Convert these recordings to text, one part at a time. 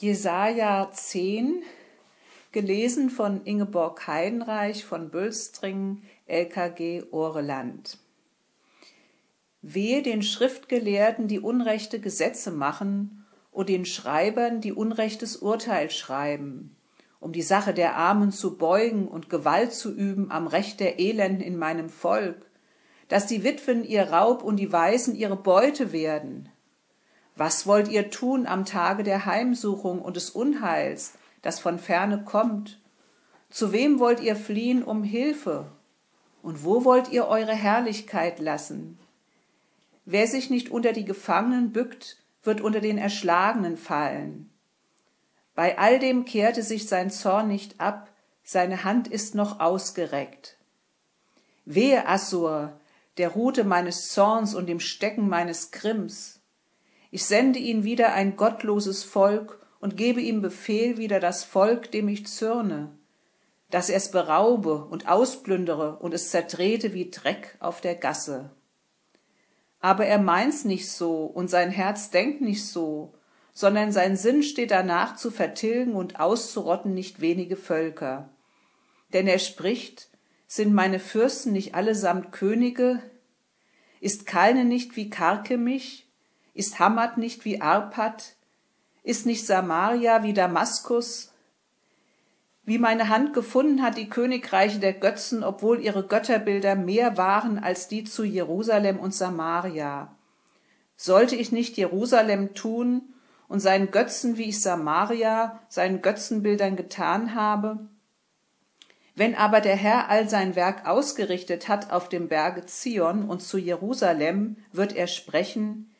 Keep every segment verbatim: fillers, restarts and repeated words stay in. Jesaja zehn, gelesen von Ingeborg Heidenreich von Bülstringen, L K G Ohreland. Wehe den Schriftgelehrten, die unrechte Gesetze machen, und den Schreibern, die unrechtes Urteil schreiben, um die Sache der Armen zu beugen und Gewalt zu üben am Recht der Elenden in meinem Volk, dass die Witwen ihr Raub und die Weißen ihre Beute werden. Was wollt ihr tun am Tage der Heimsuchung und des Unheils, das von ferne kommt? Zu wem wollt ihr fliehen um Hilfe? Und wo wollt ihr eure Herrlichkeit lassen? Wer sich nicht unter die Gefangenen bückt, wird unter den Erschlagenen fallen. Bei all dem kehrte sich sein Zorn nicht ab, seine Hand ist noch ausgereckt. Wehe, Assur, der Rute meines Zorns und dem Stecken meines Grimms! Ich sende ihn wieder ein gottloses Volk und gebe ihm Befehl wieder das Volk, dem ich zürne, dass er es beraube und ausplündere und es zertrete wie Dreck auf der Gasse. Aber er meint's nicht so und sein Herz denkt nicht so, sondern sein Sinn steht danach zu vertilgen und auszurotten nicht wenige Völker. Denn er spricht, sind meine Fürsten nicht allesamt Könige? Ist keine nicht wie Karkemisch? Ist Hamat nicht wie Arpad? Ist nicht Samaria wie Damaskus? Wie meine Hand gefunden hat die Königreiche der Götzen, obwohl ihre Götterbilder mehr waren als die zu Jerusalem und Samaria. Sollte ich nicht Jerusalem tun und seinen Götzen, wie ich Samaria, seinen Götzenbildern getan habe? Wenn aber der Herr all sein Werk ausgerichtet hat auf dem Berge Zion und zu Jerusalem, wird er sprechen: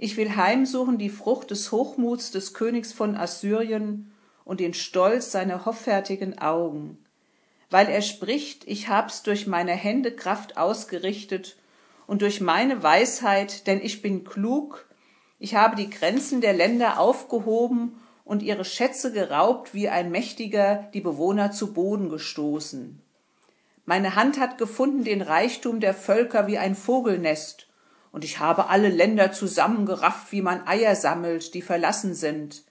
Ich will heimsuchen die Frucht des Hochmuts des Königs von Assyrien und den Stolz seiner hoffärtigen Augen. Weil er spricht, ich hab's durch meine Hände Kraft ausgerichtet und durch meine Weisheit, denn ich bin klug, ich habe die Grenzen der Länder aufgehoben und ihre Schätze geraubt, wie ein Mächtiger die Bewohner zu Boden gestoßen. Meine Hand hat gefunden den Reichtum der Völker wie ein Vogelnest, und ich habe alle Länder zusammengerafft, wie man Eier sammelt, die verlassen sind.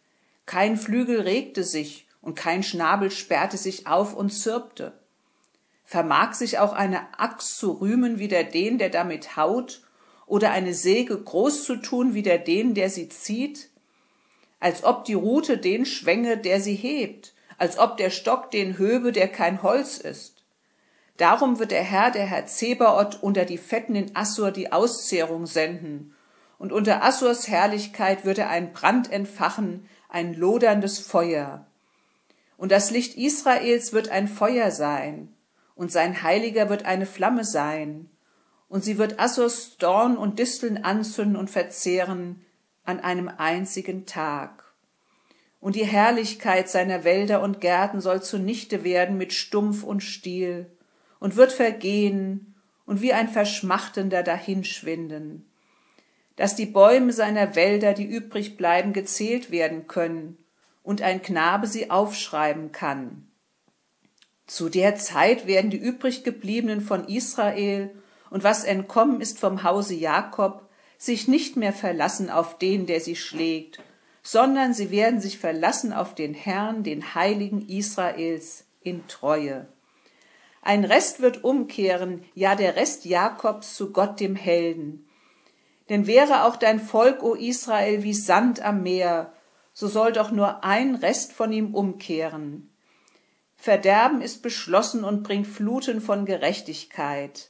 Kein Flügel regte sich, und kein Schnabel sperrte sich auf und zirpte. Vermag sich auch eine Axt zu rühmen wider den, der damit haut, oder eine Säge groß zu tun wider den, der sie zieht? Als ob die Rute den schwänge, der sie hebt, als ob der Stock den höbe, der kein Holz ist. Darum wird der Herr, der Herr Zebaoth, unter die Fetten in Assur die Auszehrung senden, und unter Assurs Herrlichkeit wird er einen Brand entfachen, ein loderndes Feuer. Und das Licht Israels wird ein Feuer sein, und sein Heiliger wird eine Flamme sein, und sie wird Assurs Dorn und Disteln anzünden und verzehren an einem einzigen Tag. Und die Herrlichkeit seiner Wälder und Gärten soll zunichte werden mit Stumpf und Stiel, und wird vergehen und wie ein Verschmachtender dahinschwinden, dass die Bäume seiner Wälder, die übrig bleiben, gezählt werden können und ein Knabe sie aufschreiben kann. Zu der Zeit werden die übriggebliebenen von Israel und was entkommen ist vom Hause Jakob, sich nicht mehr verlassen auf den, der sie schlägt, sondern sie werden sich verlassen auf den Herrn, den Heiligen Israels, in Treue. Ein Rest wird umkehren, ja, der Rest Jakobs zu Gott dem Helden. Denn wäre auch dein Volk, o Israel, wie Sand am Meer, so soll doch nur ein Rest von ihm umkehren. Verderben ist beschlossen und bringt Fluten von Gerechtigkeit.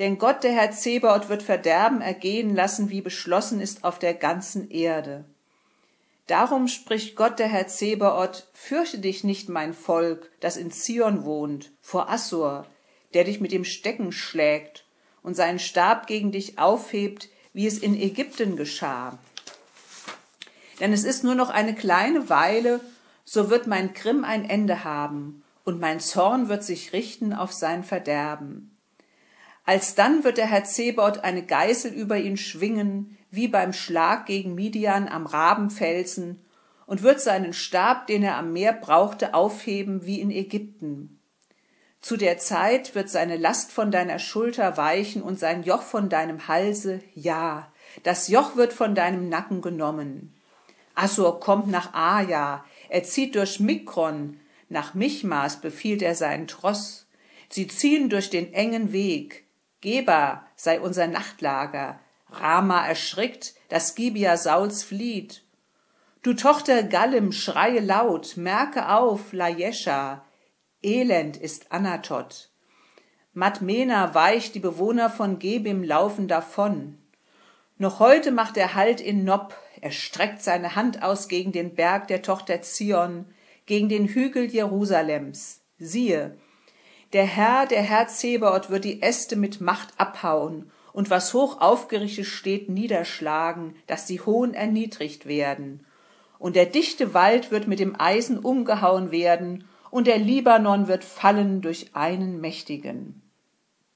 Denn Gott, der Herr Zebaoth, wird Verderben ergehen lassen, wie beschlossen ist auf der ganzen Erde. Darum spricht Gott, der Herr Zebaoth: Fürchte dich nicht, mein Volk, das in Zion wohnt, vor Assur, der dich mit dem Stecken schlägt und seinen Stab gegen dich aufhebt, wie es in Ägypten geschah. Denn es ist nur noch eine kleine Weile, so wird mein Grimm ein Ende haben, und mein Zorn wird sich richten auf sein Verderben. Alsdann wird der Herr Zebaoth eine Geißel über ihn schwingen, wie beim Schlag gegen Midian am Rabenfelsen, und wird seinen Stab, den er am Meer brauchte, aufheben wie in Ägypten. Zu der Zeit wird seine Last von deiner Schulter weichen und sein Joch von deinem Halse, ja, das Joch wird von deinem Nacken genommen. Assur kommt nach Aja, er zieht durch Mikron, nach Michmas befiehlt er seinen Tross. Sie ziehen durch den engen Weg, Geber sei unser Nachtlager, Rama erschrickt, das Gibia Sauls flieht. Du Tochter Gallim, schreie laut, merke auf, La Jescha, elend ist Anatot. Madmena weicht, die Bewohner von Gebim laufen davon. Noch heute macht er Halt in Nop, er streckt seine Hand aus gegen den Berg der Tochter Zion, gegen den Hügel Jerusalems. Siehe, der Herr, der Herr Zebaoth wird die Äste mit Macht abhauen und was hoch aufgerichtet steht niederschlagen, dass die Hohen erniedrigt werden. Und der dichte Wald wird mit dem Eisen umgehauen werden, und der Libanon wird fallen durch einen Mächtigen.